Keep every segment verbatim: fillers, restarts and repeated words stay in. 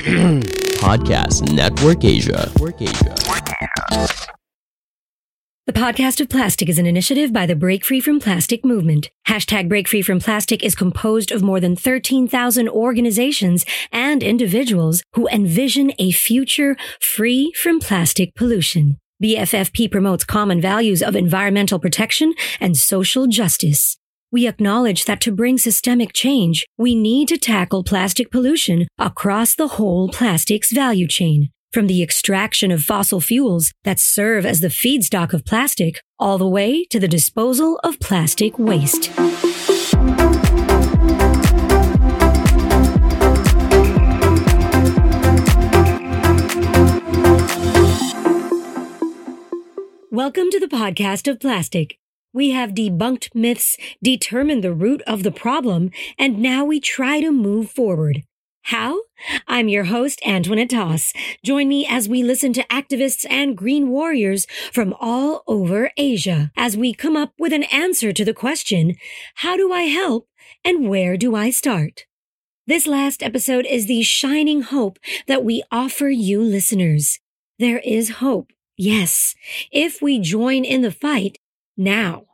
Podcast Network Asia. The Podcast of Plastic is an initiative by the Break Free from Plastic movement. Hashtag Break Free from Plastic is composed of more than thirteen thousand organizations and individuals who envision a future free from plastic pollution. B F F P promotes common values of environmental protection and social justice. We acknowledge that to bring systemic change, we need to tackle plastic pollution across the whole plastics value chain, from the extraction of fossil fuels that serve as the feedstock of plastic, all the way to the disposal of plastic waste. Welcome to the Podcast of Plastic. We have debunked myths, determined the root of the problem, and now we try to move forward. How? I'm your host, Antoinette Taus. Join me as we listen to activists and green warriors from all over Asia as we come up with an answer to the question, how do I help and where do I start? This last episode is the shining hope that we offer you listeners. There is hope, yes, if we join in the fight now.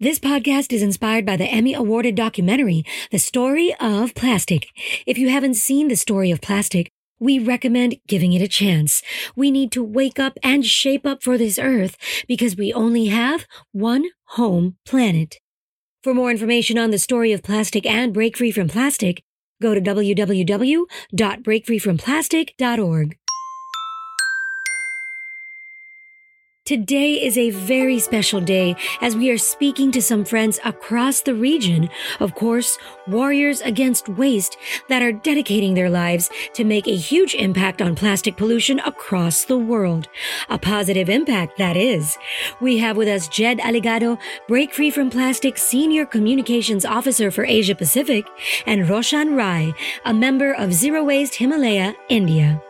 This podcast is inspired by the Emmy-awarded documentary, The Story of Plastic. If you haven't seen The Story of Plastic, we recommend giving it a chance. We need to wake up and shape up for this earth because we only have one home planet. For more information on The Story of Plastic and Break Free from Plastic, go to w w w dot break free from plastic dot org. Today is a very special day as we are speaking to some friends across the region, of course, warriors against waste that are dedicating their lives to make a huge impact on plastic pollution across the world. A positive impact, that is. We have with us Jed Alegado, Break Free from Plastic Senior Communications Officer for Asia Pacific, and Roshan Rai, a member of Zero Waste Himalaya, India.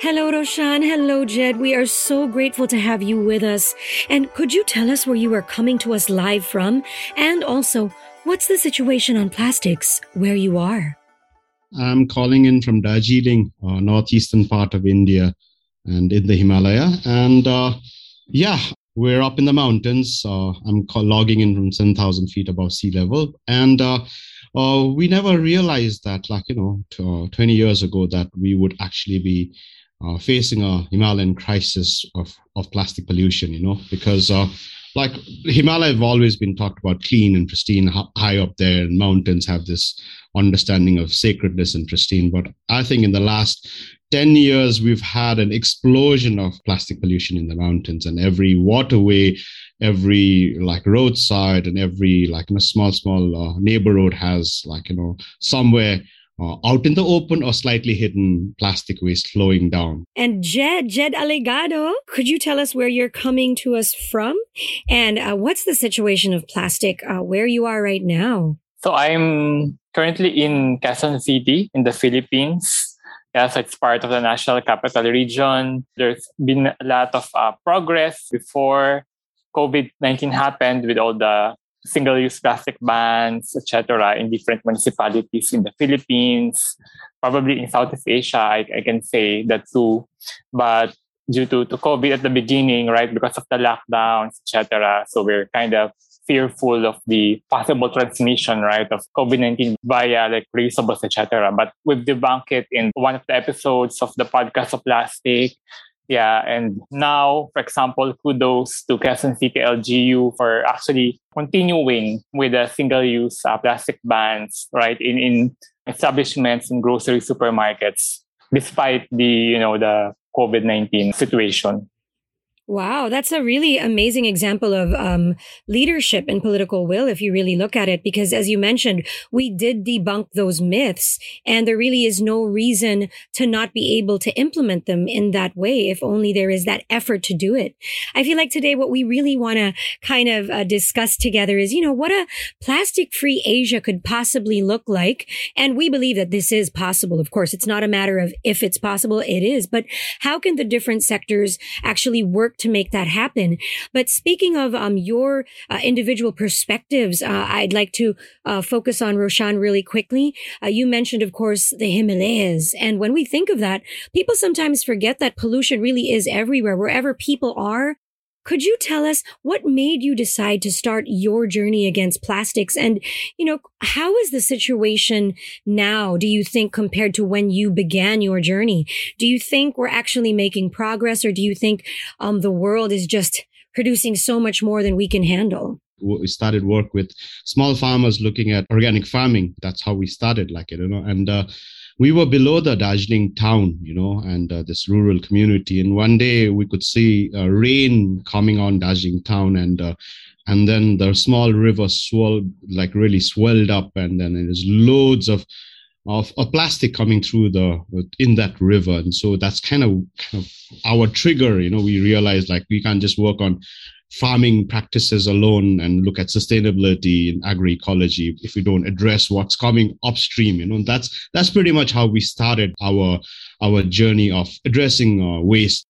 Hello, Roshan. Hello, Jed. We are so grateful to have you with us. And could you tell us where you are coming to us live from? And also, what's the situation on plastics where you are? I'm calling in from Darjeeling, uh, northeastern part of India and in the Himalaya. And uh, yeah, we're up in the mountains. Uh, I'm logging in from seven thousand feet above sea level. And uh, uh, we never realized that, like, you know, t- uh, twenty years ago that we would actually be Uh, facing a Himalayan crisis of, of plastic pollution, you know, because uh, like Himalaya have always been talked about clean and pristine, high up there, and mountains have this understanding of sacredness and pristine. But I think in the last ten years, we've had an explosion of plastic pollution in the mountains, and every waterway, every like roadside, and every like small, small uh, neighborhood has like, you know, somewhere Uh, out in the open or slightly hidden plastic waste flowing down. And Jed, Jed Alegado, could you tell us where you're coming to us from? And uh, what's the situation of plastic uh, where you are right now? So I'm currently in Quezon City in the Philippines. Yeah, so it's part of the National Capital Region. There's been a lot of uh, progress before COVID nineteen happened with all the single-use plastic bans, et cetera, in different municipalities in the Philippines, probably in Southeast Asia, I, I can say that too. But due to, to COVID at the beginning, right, because of the lockdowns, et cetera, so we're kind of fearful of the possible transmission, right, of COVID nineteen via like reusables, et cetera. But we've debunked it in one of the episodes of the Podcast of Plastic. Yeah, and now, for example, kudos to Quezon City L G U for actually continuing with the single-use uh, plastic bans, right, in, in establishments and grocery supermarkets, despite the, you know, the COVID nineteen situation. Wow, that's a really amazing example of um, leadership and political will if you really look at it, because as you mentioned, we did debunk those myths and there really is no reason to not be able to implement them in that way if only there is that effort to do it. I feel like today what we really want to kind of uh, discuss together is, you know, what a plastic-free Asia could possibly look like. And we believe that this is possible, of course. It's not a matter of if it's possible, it is. But how can the different sectors actually work to make that happen. But speaking of um your uh, individual perspectives, uh, I'd like to uh, focus on Roshan really quickly. Uh, you mentioned, of course, the Himalayas. And when we think of that, people sometimes forget that pollution really is everywhere, wherever people are. Could you tell us what made you decide to start your journey against plastics? And, you know, how is the situation now, do you think, compared to when you began your journey? Do you think we're actually making progress, or do you think um, the world is just producing so much more than we can handle? We started work with small farmers looking at organic farming. That's how we started, like, you know, and uh, we were below the Darjeeling town, you know, and uh, this rural community. And one day we could see uh, rain coming on Darjeeling town, and uh, and then the small river swelled, like really swelled up. And then there's loads of, of of plastic coming through the in that river. And so that's kind of, kind of our trigger, you know. We realized, like, we can't just work on farming practices alone and look at sustainability and agroecology if we don't address what's coming upstream, you know. That's that's pretty much how we started our our journey of addressing uh, waste.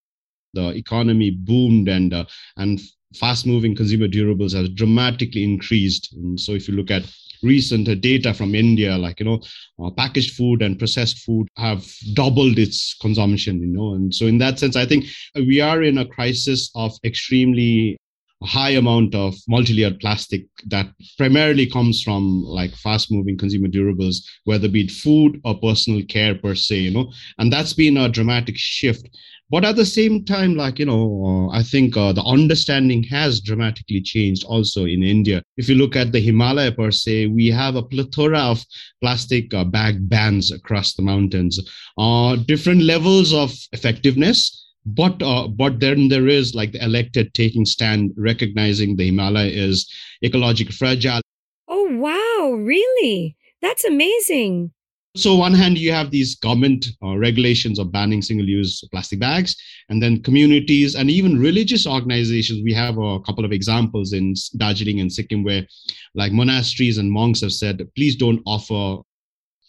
The economy boomed, and uh, and fast-moving consumer durables has dramatically increased. And so if you look at recent data from India, like, you know, uh, packaged food and processed food have doubled its consumption, you know. And so in that sense, I think we are in a crisis of extremely a high amount of multi-layered plastic that primarily comes from, like, fast-moving consumer durables, whether be it food or personal care per se, you know. And that's been a dramatic shift. But at the same time, like, you know, uh, I think uh, the understanding has dramatically changed also in India. If you look at the Himalaya per se, we have a plethora of plastic uh, bag bans across the mountains, uh, different levels of effectiveness. But uh, but then there is, like, the elected taking stand, recognizing the Himalaya is ecologically fragile. Oh, wow. Really? That's amazing. So on one hand, you have these government uh, regulations of banning single-use plastic bags, and then communities and even religious organizations. We have a couple of examples in Darjeeling and Sikkim where, like, monasteries and monks have said, please don't offer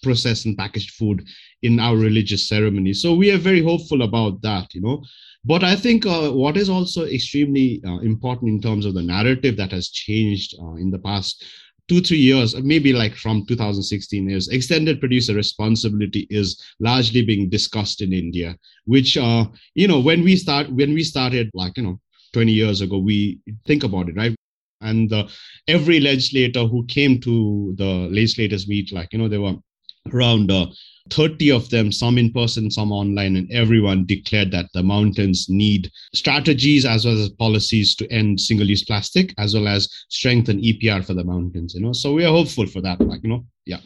processed and packaged food in our religious ceremony. So we are very hopeful about that, you know. But I think uh, what is also extremely uh, important in terms of the narrative that has changed uh, in the past two, three years, maybe like from two thousand sixteen, is extended producer responsibility is largely being discussed in India, which, uh, you know, when we start, when we started, like, you know, twenty years ago, we think about it, right? And uh, every legislator who came to the legislators meet, like, you know, there were around uh, thirty of them, some in person, some online, and everyone declared that the mountains need strategies as well as policies to end single-use plastic, as well as strengthen E P R for the mountains, you know. So we are hopeful for that, like, you know, yeah.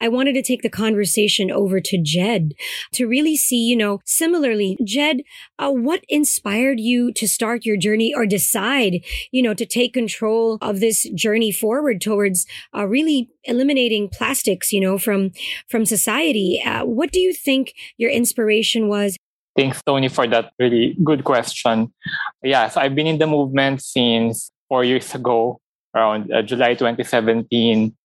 I wanted to take the conversation over to Jed to really see, you know, similarly, Jed, uh, what inspired you to start your journey or decide, you know, to take control of this journey forward towards uh, really eliminating plastics, you know, from from society? Uh, what do you think your inspiration was? Thanks, Tony, for that really good question. Yes, I've been in the movement since four years ago, around uh, July twenty seventeen.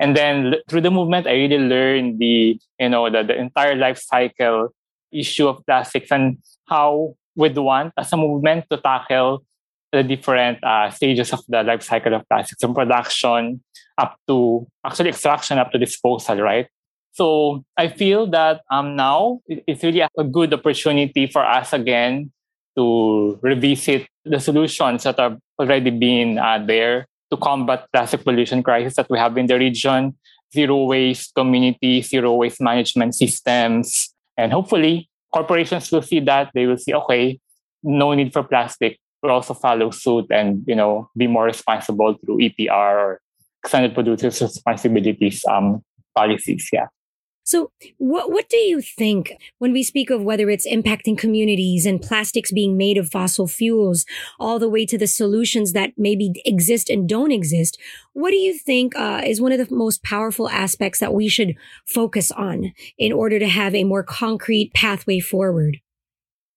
And then through the movement, I really learned the, you know, the, the entire life cycle issue of plastics and how we'd want as a movement to tackle the different uh, stages of the life cycle of plastics, from production up to actually extraction up to disposal, right? So I feel that um, now it's really a good opportunity for us again to revisit the solutions that have already been uh, there to combat plastic pollution crisis that we have in the region, zero waste community, zero waste management systems. And hopefully corporations will see that. They will see, okay, no need for plastic. We'll also follow suit and, you know, be more responsible through E P R or extended producers' responsibilities um, policies. Yeah. So what what do you think when we speak of whether it's impacting communities and plastics being made of fossil fuels all the way to the solutions that maybe exist and don't exist? What do you think uh, is one of the most powerful aspects that we should focus on in order to have a more concrete pathway forward?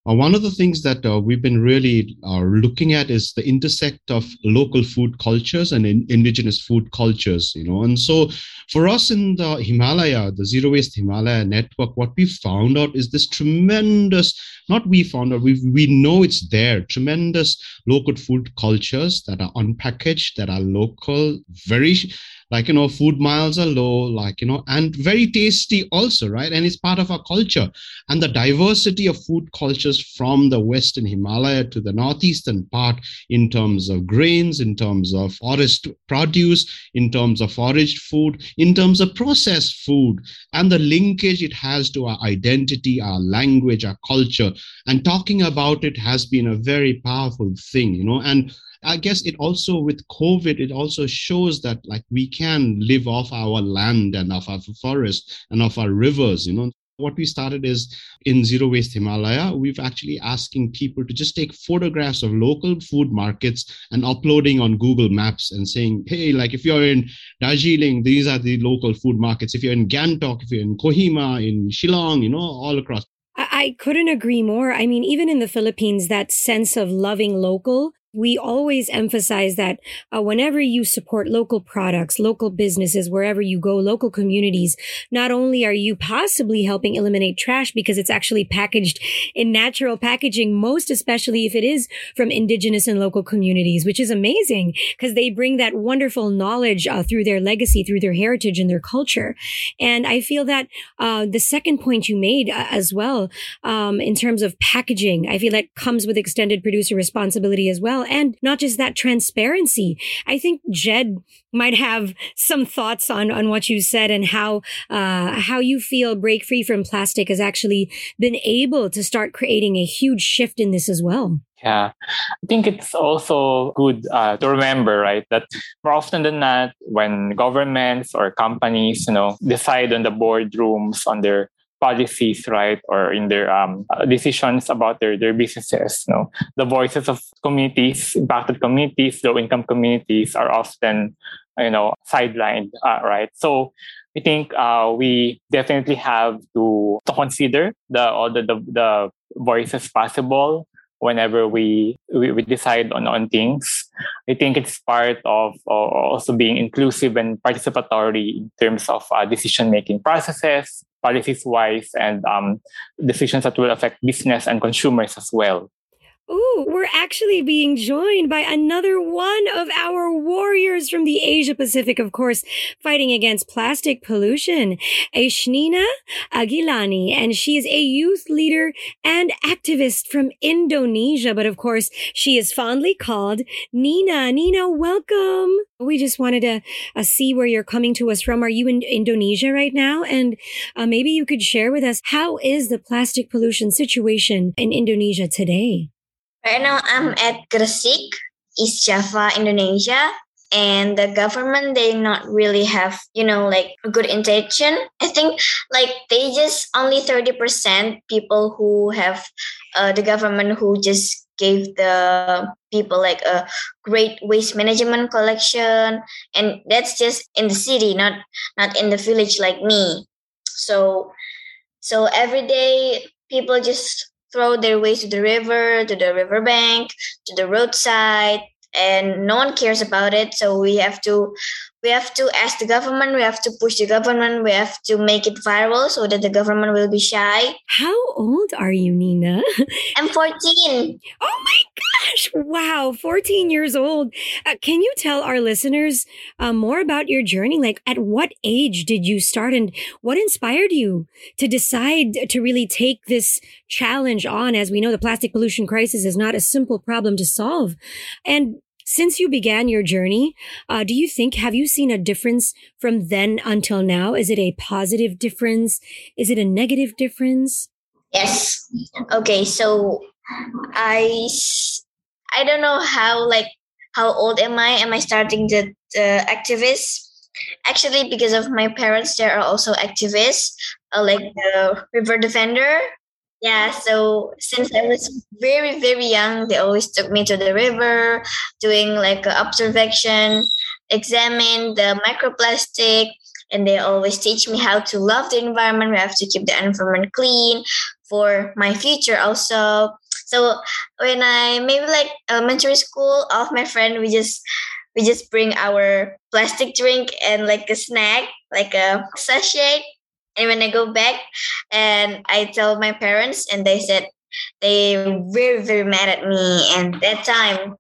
Uh, one of the things that uh, we've been really uh, looking at is the intersect of local food cultures and in indigenous food cultures, you know. And so for us in the Himalaya, the Zero Waste Himalaya network, what we found out is this tremendous, not we found out, we we know it's there, tremendous local food cultures that are unpackaged, that are local, very, like, you know, food miles are low, like, you know, and very tasty also, right? And it's part of our culture. And the diversity of food cultures from the Western Himalaya to the northeastern part in terms of grains, in terms of forest produce, in terms of foraged food, in terms of processed food, and the linkage it has to our identity, our language, our culture. And talking about it has been a very powerful thing, you know. And I guess it also, with COVID, it also shows that, like, we can live off our land and of our forest and of our rivers, you know. What we started is, in Zero Waste Himalaya, we've actually asking people to just take photographs of local food markets and uploading on Google Maps and saying, hey, like, if you're in Darjeeling, these are the local food markets. If you're in Gangtok, if you're in Kohima, in Shillong, you know, all across. I couldn't agree more. I mean, even in the Philippines, that sense of loving local, we always emphasize that uh, whenever you support local products, local businesses, wherever you go, local communities, not only are you possibly helping eliminate trash because it's actually packaged in natural packaging, most especially if it is from indigenous and local communities, which is amazing because they bring that wonderful knowledge uh, through their legacy, through their heritage and their culture. And I feel that uh, the second point you made uh, as well, um, in terms of packaging, I feel that comes with extended producer responsibility as well. And not just that, transparency. I think Jed might have some thoughts on, on what you said and how uh, how you feel Break Free from Plastic has actually been able to start creating a huge shift in this as well. Yeah, I think it's also good uh, to remember, right, that more often than not, when governments or companies, you know, decide on the boardrooms, on their policies, right, or in their um, decisions about their, their businesses. You know, the voices of communities, impacted communities, low-income communities are often, you know, sidelined, uh, right? So I think uh, we definitely have to, to consider the all the, the, the voices possible whenever we, we, we decide on, on things. I think it's part of uh, also being inclusive and participatory in terms of uh, decision-making processes, policies-wise, and um, decisions that will affect business and consumers as well. Ooh, we're actually being joined by another one of our warriors from the Asia Pacific, of course, fighting against plastic pollution, Aeshnina Aqilani. And she is a youth leader and activist from Indonesia. But of course, she is fondly called Nina. Nina, welcome. We just wanted to uh, see where you're coming to us from. Are you in Indonesia right now? And uh, maybe you could share with us, how is the plastic pollution situation in Indonesia today? Right now, I'm at Gresik, East Java, Indonesia, and the government, they not really have, you know, like, a good intention. I think, like, they just only thirty percent people who have uh, the government who just gave the people, like, a great waste management collection, and that's just in the city, not not in the village like me. So, so every day, people just throw their waste to the river, to the riverbank, to the roadside, and no one cares about it. So we have to, we have to ask the government, we have to push the government, we have to make it viral so that the government will be shy. How old are you, Nina? I'm fourteen. Oh my gosh! Wow, fourteen years old. Uh, can you tell our listeners uh, more about your journey? Like, at what age did you start, and what inspired you to decide to really take this challenge on? As we know, the plastic pollution crisis is not a simple problem to solve. And since you began your journey, uh, do you think, have you seen a difference from then until now? Is it a positive difference? Is it a negative difference? Yes. Okay. So I, I don't know how, like, how old am I? Am I starting the uh, activists? Actually, because of my parents, there are also activists, uh, like the River Defender. Yeah, so since I was very, very young, they always took me to the river, doing, like, an observation, examine the microplastic, and they always teach me how to love the environment. We have to keep the environment clean, for my future also. So when I maybe like elementary school, all of my friends, we just we just bring our plastic drink and like a snack, like a sachet. And when I go back and I tell my parents, and they said they were very, very mad at me. And that time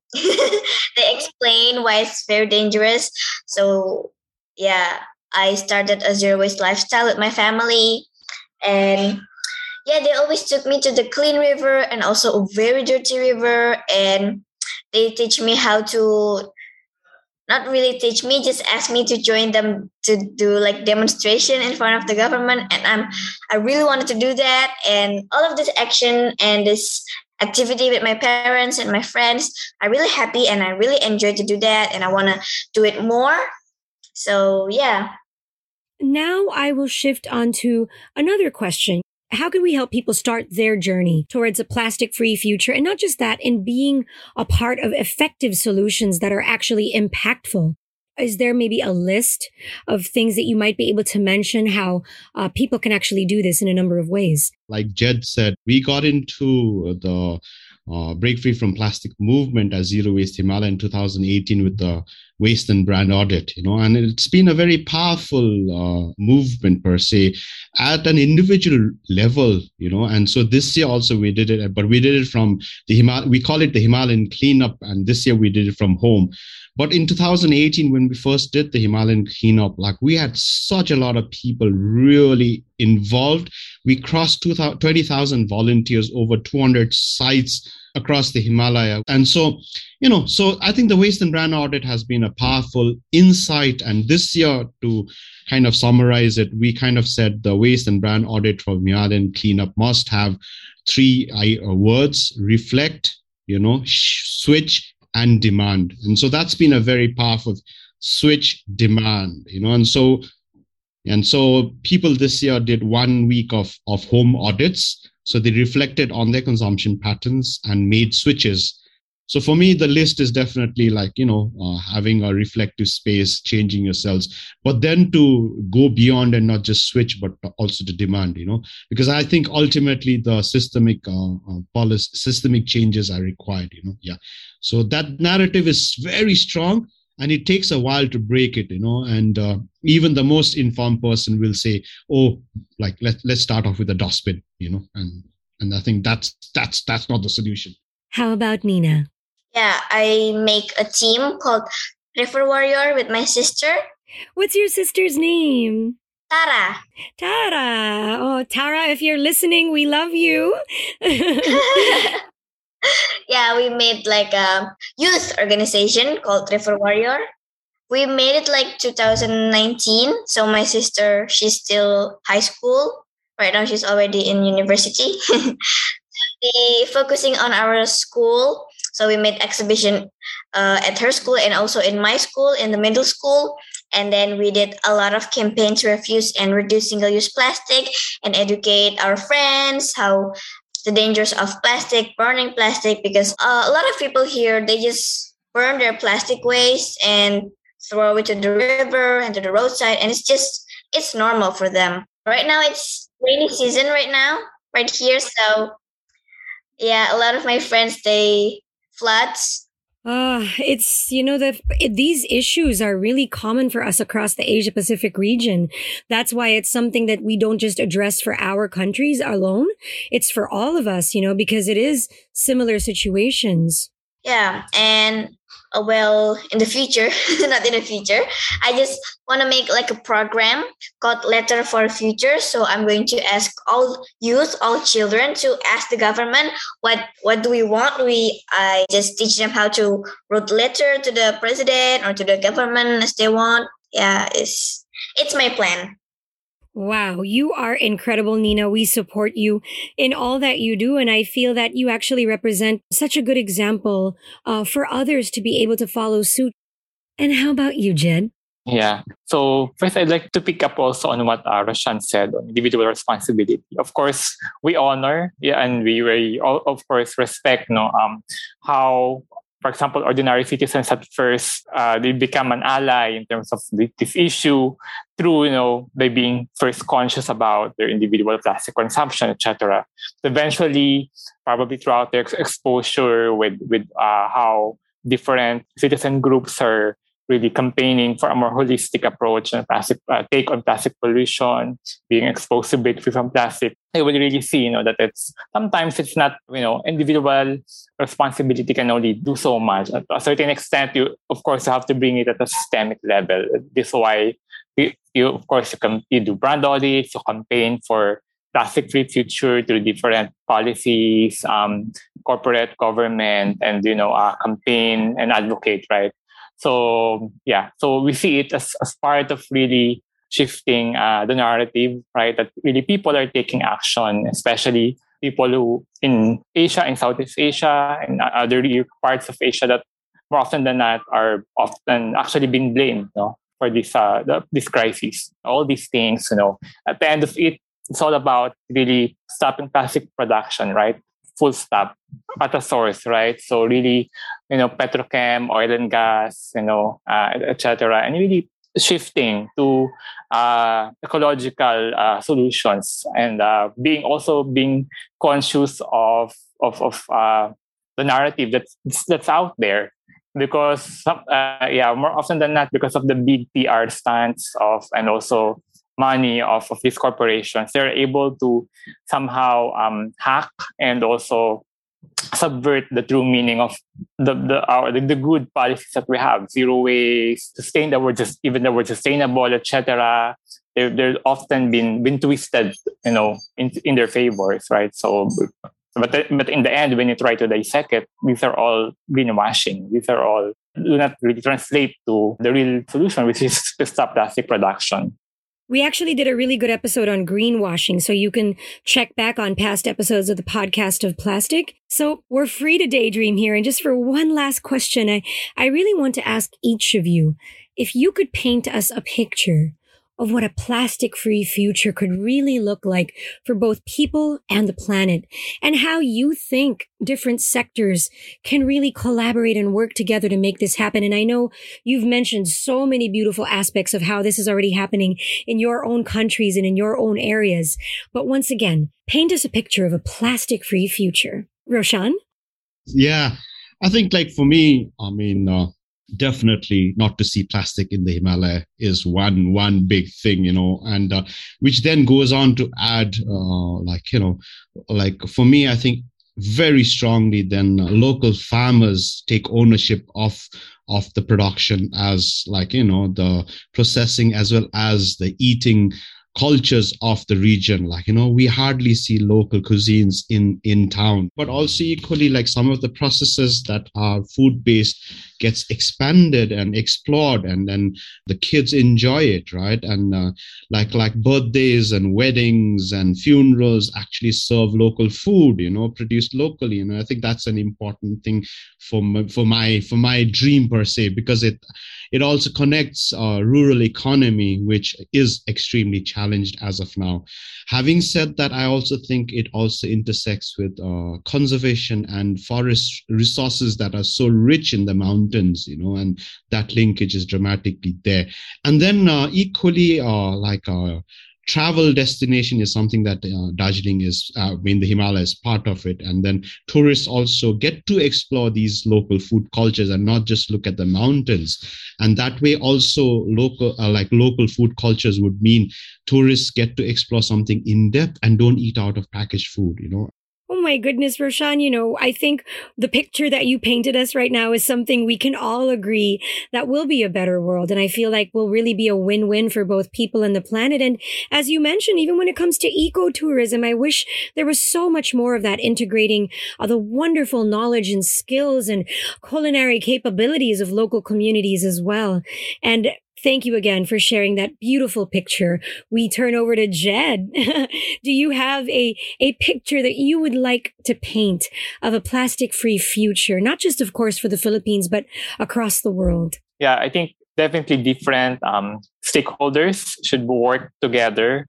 they explained why it's very dangerous. So yeah, I started a zero waste lifestyle with my family. And yeah, they always took me to the clean river and also a very dirty river. And they teach me how to, not really teach me, just ask me to join them to do like demonstration in front of the government. And I'm, I really wanted to do that. And all of this action and this activity with my parents and my friends, I'm really happy and I really enjoy to do that. And I want to do it more. So yeah. Now I will shift on to another question. How can we help people start their journey towards a plastic-free future? And not just that, in being a part of effective solutions that are actually impactful. Is there maybe a list of things that you might be able to mention, how uh, people can actually do this in a number of ways? Like Jed said, we got into the uh, Break Free from Plastic movement as Zero Waste Himalaya in two thousand eighteen with the Waste and Brand Audit, you know, and it's been a very powerful uh, movement per se at an individual level, you know. And so this year also we did it, but we did it from the Himal. We call it the Himalayan Cleanup, and this year we did it from home. But in two thousand eighteen, when we first did the Himalayan Cleanup, like we had such a lot of people really involved. We crossed twenty thousand volunteers over two hundred sites across the Himalaya. And so, you know, so I think the Waste and Brand Audit has been a powerful insight. And this year, to kind of summarize it, we kind of said the Waste and Brand Audit for Himalayan Cleanup must have three words: reflect, you know, switch, and demand. And so that's been a very powerful switch, demand, you know, and so, and so people this year did one week of, of home audits. So they reflected on their consumption patterns and made switches. So for me, the list is definitely like, you know, uh, having a reflective space, changing yourselves, but then to go beyond and not just switch, but also to demand, you know, because I think ultimately the systemic uh, uh, policy, systemic changes are required, you know. Yeah. So that narrative is very strong. And it takes a while to break it, you know, and uh, even the most informed person will say, oh, like, let's let's start off with a dustbin, you know, and and I think that's that's that's not the solution. How about Nina? Yeah, I make a team called River Warrior with my sister. What's your sister's name? Tara. Tara. Oh, Tara, if you're listening, we love you. Yeah, we made like a youth organization called River Warrior. We made it like two thousand nineteen. So my sister, she's still high school. Right now, she's already in university. We focusing on our school. So we made exhibition uh, at her school and also in my school, in the middle school. And then we did a lot of campaigns to refuse and reduce single-use plastic and educate our friends how the dangers of plastic, burning plastic, because uh, a lot of people here, they just burn their plastic waste and throw it to the river and to the roadside. And it's just, it's normal for them. Right now, it's rainy season right now, right here. So yeah, a lot of my friends, they floods. Uh, it's, you know, the, it, these issues are really common for us across the Asia Pacific region. That's why it's something that we don't just address for our countries alone. It's for all of us, you know, because it is similar situations. Yeah. And uh, well, in the future, not in the future, I just want to make like a program called Letter for Future. So I'm going to ask all youth, all children to ask the government, what, what do we want? We, I just teach them how to write letter to the president or to the government as they want. Yeah, it's, it's my plan. Wow, you are incredible, Nina. We support you in all that you do. And I feel that you actually represent such a good example uh, for others to be able to follow suit. And how about you, Jed? Yeah. So first, I'd like to pick up also on what uh, Roshan said on individual responsibility. Of course, we honor, yeah, and we, we all, of course, respect, no, um, how for example, ordinary citizens at first, uh, they become an ally in terms of this issue through, you know, by being first conscious about their individual plastic consumption, et cetera. Eventually, probably throughout their exposure with with uh, how different citizen groups are really campaigning for a more holistic approach and plastic uh, take on plastic pollution, being exposed to Break Free from Plastic, they will really see, you know, that it's sometimes it's not, you know, individual responsibility can only do so much. To a certain extent, you of course you have to bring it at a systemic level. This is why you, you of course you can you do brand audits, you campaign for plastic-free future through different policies, um, corporate, government, and you know, uh, campaign and advocate, right? So, yeah, so we see it as, as part of really shifting uh, the narrative, right? That really people are taking action, especially people who in Asia, in Southeast Asia, and other parts of Asia that more often than not are often actually being blamed, you know, for this, uh, the, this crisis. All these things, you know, at the end of it, it's all about really stopping plastic production, right? Full stop at a source, right? So really, you know, petrochem, oil and gas, you know, uh, et cetera. And really shifting to uh, ecological uh, solutions and uh, being also being conscious of of, of uh, the narrative that's that's out there, because uh, yeah, more often than not, because of the big P R stunts of and also money off of these corporations, they're able to somehow um, hack and also subvert the true meaning of the the, our, the the good policies that we have. Zero waste, sustain the word, just even the word sustainable, et cetera. They're they're often been been twisted, you know, in in their favors, right? So, but but in the end, when you try to dissect it, these are all greenwashing. These are all do not really translate to the real solution, which is to stop plastic production. We actually did a really good episode on greenwashing, so you can check back on past episodes of the Podcast of Plastic. So we're free to daydream here. And just for one last question, I, I really want to ask each of you, if you could paint us a picture of what a plastic-free future could really look like for both people and the planet, and how you think different sectors can really collaborate and work together to make this happen. And I know you've mentioned so many beautiful aspects of how this is already happening in your own countries and in your own areas. But once again, paint us a picture of a plastic-free future. Roshan? Yeah, I think like for me, I mean... Uh... definitely not to see plastic in the Himalaya is one one big thing, you know, and uh, which then goes on to add uh, like, you know, like for me, I think very strongly then uh, local farmers take ownership of of the production as like, you know, the processing as well as the eating cultures of the region. Like, you know, we hardly see local cuisines in in town, but also equally like some of the processes that are food based gets expanded and explored, and then the kids enjoy it, right? And uh, like like birthdays and weddings and funerals actually serve local food, you know, produced locally. You know, I think that's an important thing for my, for my for my dream per se, because it it also connects uh, rural economy, which is extremely challenging. Challenged as of now. Having said that, I also think it also intersects with uh, conservation and forest resources that are so rich in the mountains, you know, and that linkage is dramatically there. And then uh, equally, uh, like uh, travel destination is something that uh, Darjeeling is, uh, I mean, the Himalaya is part of it. And then tourists also get to explore these local food cultures and not just look at the mountains. And that way also local, uh, like local food cultures would mean tourists get to explore something in depth and don't eat out of packaged food, you know. Oh my goodness, Roshan, you know, I think the picture that you painted us right now is something we can all agree that will be a better world. And I feel like will really be a win-win for both people and the planet. And as you mentioned, even when it comes to ecotourism, I wish there was so much more of that, integrating uh, the wonderful knowledge and skills and culinary capabilities of local communities as well. And thank you again for sharing that beautiful picture. We turn over to Jed. Do you have a, a picture that you would like to paint of a plastic-free future? Not just, of course, for the Philippines, but across the world. Yeah, I think definitely different um, stakeholders should work together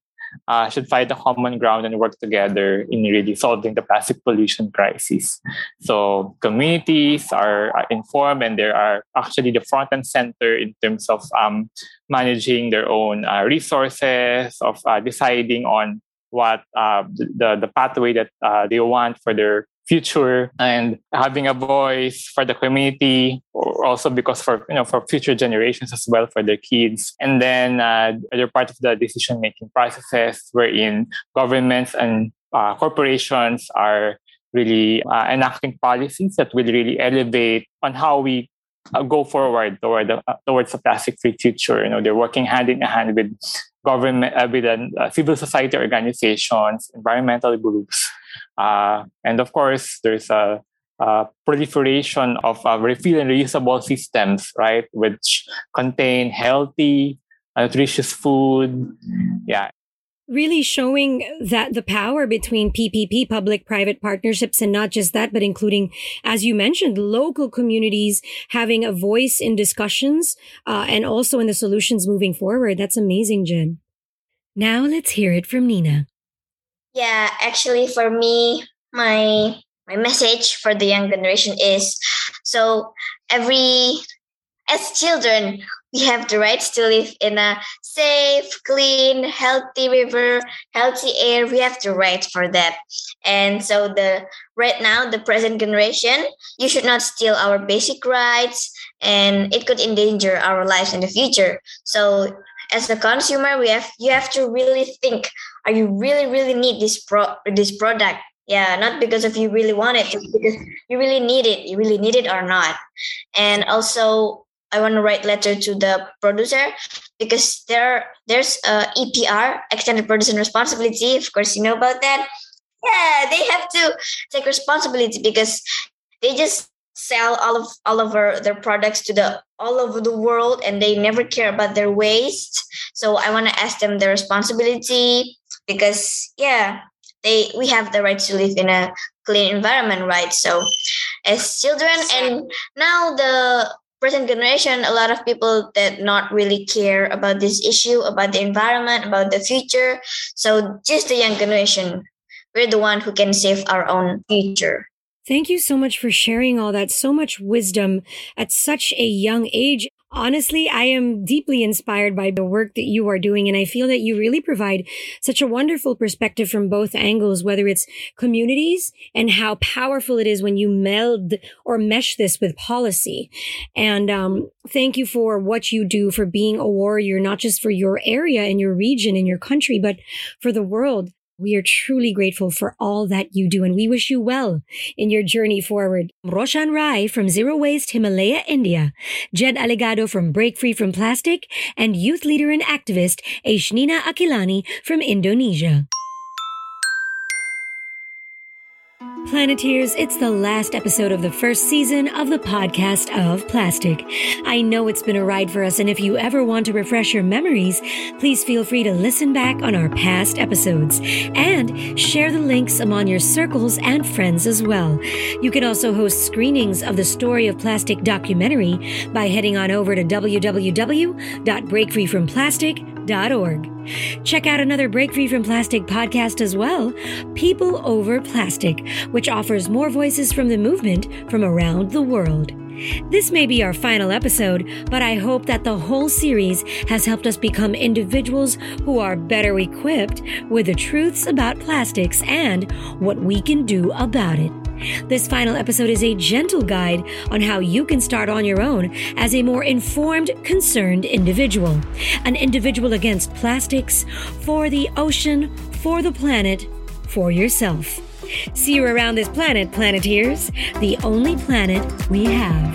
uh, should find a common ground and work together in really solving the plastic pollution crisis. So communities are, are informed, and they are actually the front and center in terms of um, managing their own uh, resources, of uh, deciding on what uh, the, the pathway that uh, they want for their future, and having a voice for the community, or also because for you know for future generations as well, for their kids. And then uh, they're part of the decision making processes wherein governments and uh, corporations are really uh, enacting policies that will really elevate on how we uh, go forward toward the, uh, towards a plastic free future. You know they're working hand in hand with government, uh, with uh, civil society organizations, environmental groups. Uh, and of course, there's a, a proliferation of uh, refill and reusable systems, right? Which contain healthy, nutritious food. Yeah. Really showing that the power between P P P, public-private partnerships, and not just that, but including, as you mentioned, local communities having a voice in discussions uh, and also in the solutions moving forward. That's amazing, Jen. Now let's hear it from Nina. Yeah, actually for me, my my message for the young generation is, so every, as children, we have the rights to live in a safe, clean, healthy river, healthy air. We have the rights for that. And so the right now, the present generation, you should not steal our basic rights, and it could endanger our lives in the future. So as a consumer, we have you have to really think, are you really, really need this pro this product? Yeah, not because of you really want it, just because you really need it. You really need it or not. And also, I want to write letter to the producer, because there there's a E P R, extended producer responsibility. Of course, you know about that. Yeah, they have to take responsibility, because they just sell all of all of our, their products to the all over the world, and they never care about their waste. So I want to ask them their responsibility, because yeah, they we have the right to live in a clean environment, right? So as children, and now the present generation, a lot of people that not really care about this issue, about the environment, about the future. So just the young generation, we're the one who can save our own future. Thank you so much for sharing all that, so much wisdom at such a young age. Honestly, I am deeply inspired by the work that you are doing, and I feel that you really provide such a wonderful perspective from both angles, whether it's communities and how powerful it is when you meld or mesh this with policy. And um, thank you for what you do, for being a warrior, not just for your area and your region and your country, but for the world. We are truly grateful for all that you do, and we wish you well in your journey forward. Roshan Rai from Zero Waste Himalaya, India, Jed Alegado from Break Free from Plastic, and youth leader and activist Aeshnina Aqilani from Indonesia. Planeteers, it's the last episode of the first season of the Podcast of Plastic. I know it's been a ride for us, and if you ever want to refresh your memories, please feel free to listen back on our past episodes and share the links among your circles and friends as well. You can also host screenings of the Story of Plastic documentary by heading on over to w w w dot break free from plastic dot org. Check out another Break Free from Plastic podcast as well, People Over Plastic, which offers more voices from the movement from around the world. This may be our final episode, but I hope that the whole series has helped us become individuals who are better equipped with the truths about plastics and what we can do about it. This final episode is a gentle guide on how you can start on your own as a more informed, concerned individual. An individual against plastics, for the ocean, for the planet, for yourself. See you around this planet, Planeteers, the only planet we have.